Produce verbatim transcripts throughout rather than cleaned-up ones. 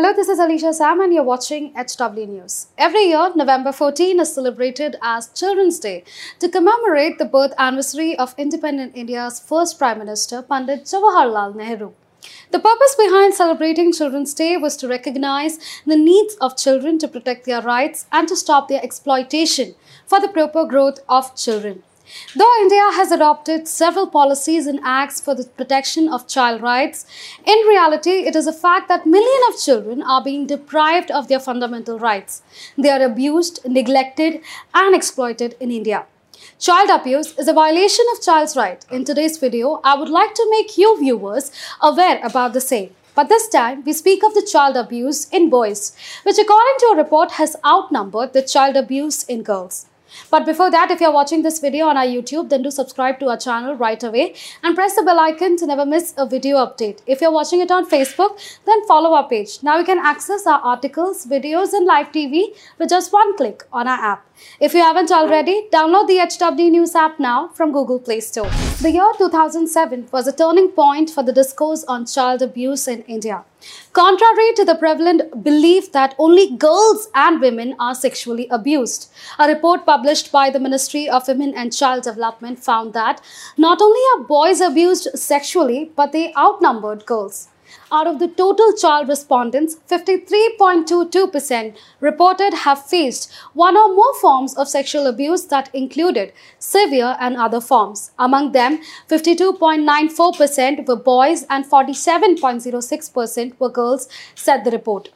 Hello, this is Alisha Sam and you're watching H W News. Every year, November fourteenth is celebrated as Children's Day to commemorate the birth anniversary of independent India's first Prime Minister, Pandit Jawaharlal Nehru. The purpose behind celebrating Children's Day was to recognize the needs of children to protect their rights and to stop their exploitation for the proper growth of children. Though India has adopted several policies and acts for the protection of child rights, in reality, it is a fact that millions of children are being deprived of their fundamental rights. They are abused, neglected, and exploited in India. Child abuse is a violation of child's right. In today's video, I would like to make you viewers aware about the same. But this time, we speak of the child abuse in boys, which according to a report has outnumbered the child abuse in girls. But before that, if you are watching this video on our YouTube, then do subscribe to our channel right away and press the bell icon to never miss a video update. If you are watching it on Facebook, then follow our page. Now you can access our articles, videos and live T V with just one click on our app. If you haven't already, download the H W News app now from Google Play Store. The year two thousand seven was a turning point for the discourse on child abuse in India. Contrary to the prevalent belief that only girls and women are sexually abused, a report published by the Ministry of Women and Child Development found that not only are boys abused sexually, but they outnumbered girls. Out of the total child respondents, fifty-three point two two percent reported have faced one or more forms of sexual abuse that included severe and other forms. Among them, fifty-two point nine four percent were boys and forty-seven point zero six percent were girls, said the report.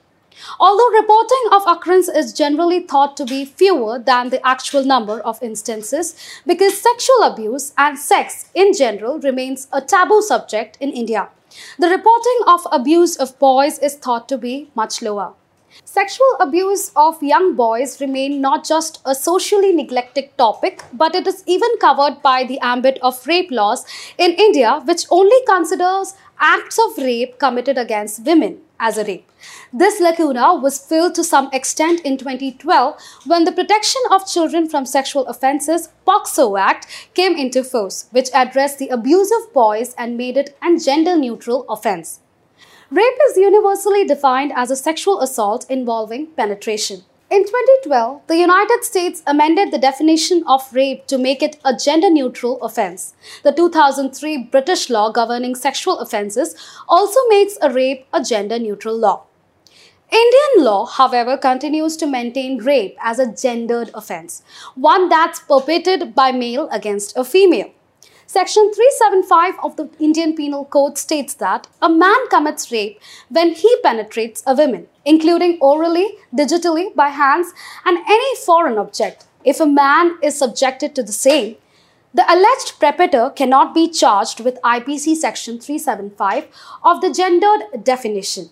Although reporting of occurrence is generally thought to be fewer than the actual number of instances, because sexual abuse and sex in general remains a taboo subject in India, the reporting of abuse of boys is thought to be much lower. Sexual abuse of young boys remains not just a socially neglected topic, but it is even covered by the ambit of rape laws in India, which only considers acts of rape committed against women as a rape. This lacuna was filled to some extent in twenty twelve when the Protection of Children from Sexual Offences POCSO Act came into force, which addressed the abuse of boys and made it a gender-neutral offence. Rape is universally defined as a sexual assault involving penetration. In twenty twelve, the United States amended the definition of rape to make it a gender-neutral offense. The two thousand three British law governing sexual offenses also makes a rape a gender-neutral law. Indian law, however, continues to maintain rape as a gendered offense, one that's perpetrated by male against a female. Section three seventy-five of the Indian Penal Code states that a man commits rape when he penetrates a woman, including orally, digitally, by hands, and any foreign object. If a man is subjected to the same, the alleged perpetrator cannot be charged with I P C Section three seventy-five of the gendered definition.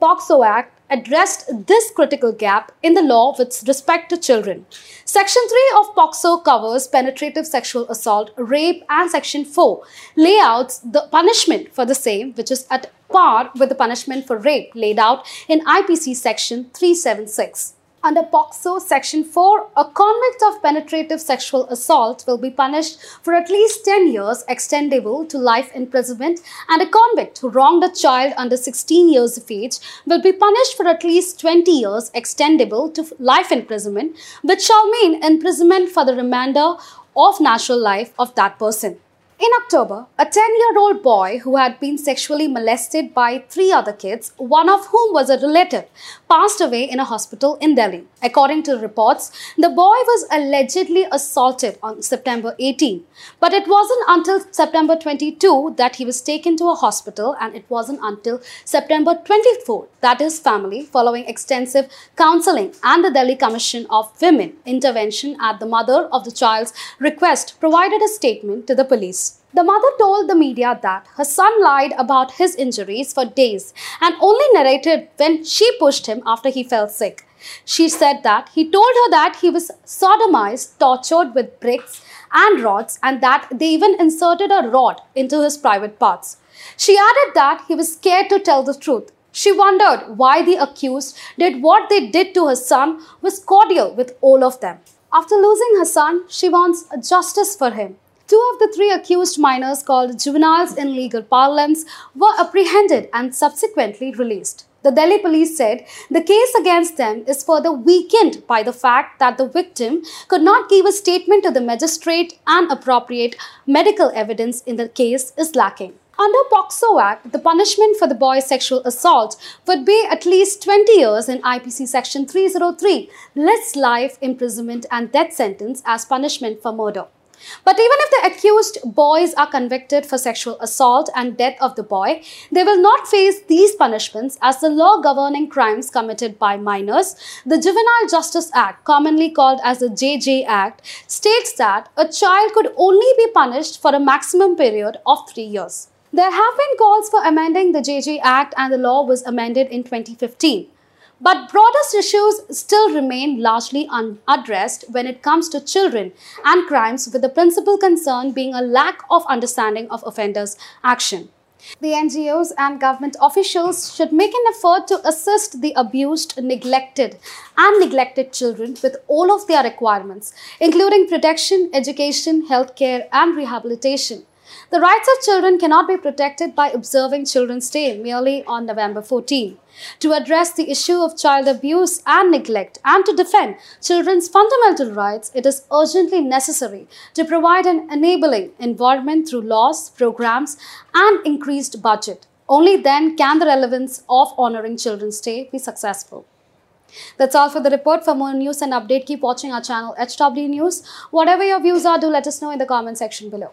POCSO Act addressed this critical gap in the law with respect to children. Section three of POCSO covers penetrative sexual assault, rape, and Section four lays out the punishment for the same, which is at par with the punishment for rape laid out in I P C Section three seventy-six. Under POCSO Section four, a convict of penetrative sexual assault will be punished for at least ten years extendable to life imprisonment, and a convict who wronged a child under sixteen years of age will be punished for at least twenty years extendable to life imprisonment, which shall mean imprisonment for the remainder of natural life of that person. In October, a ten-year-old boy who had been sexually molested by three other kids, one of whom was a relative, passed away in a hospital in Delhi. According to reports, the boy was allegedly assaulted on September eighteenth, but it wasn't until September twenty-second that he was taken to a hospital, and it wasn't until September twenty-fourth that his family, following extensive counselling and the Delhi Commission of Women intervention at the mother of the child's request, provided a statement to the police. The mother told the media that her son lied about his injuries for days and only narrated when she pushed him after he fell sick. She said that he told her that he was sodomized, tortured with bricks and rods, and that they even inserted a rod into his private parts. She added that he was scared to tell the truth. She wondered why the accused did what they did to her son, was cordial with all of them. After losing her son, she wants justice for him. Two of the three accused minors, called juveniles in legal parlance, were apprehended and subsequently released. The Delhi police said the case against them is further weakened by the fact that the victim could not give a statement to the magistrate and appropriate medical evidence in the case is lacking. Under POCSO Act, the punishment for the boy's sexual assault would be at least twenty years in I P C section three oh three, less life imprisonment and death sentence as punishment for murder. But even if the accused boys are convicted for sexual assault and death of the boy, they will not face these punishments as the law governing crimes committed by minors, the Juvenile Justice Act, commonly called as the J J Act, states that a child could only be punished for a maximum period of three years. There have been calls for amending the J J Act, and the law was amended in twenty fifteen. But broader issues still remain largely unaddressed when it comes to children and crimes, with the principal concern being a lack of understanding of offenders' action. The N G Os and government officials should make an effort to assist the abused, neglected and neglected children with all of their requirements, including protection, education, healthcare and rehabilitation. The rights of children cannot be protected by observing Children's Day merely on November fourteenth. To address the issue of child abuse and neglect and to defend children's fundamental rights, it is urgently necessary to provide an enabling environment through laws, programs, and increased budget. Only then can the relevance of honoring Children's Day be successful. That's all for the report. For more news and update, keep watching our channel H W News. Whatever your views are, do let us know in the comment section below.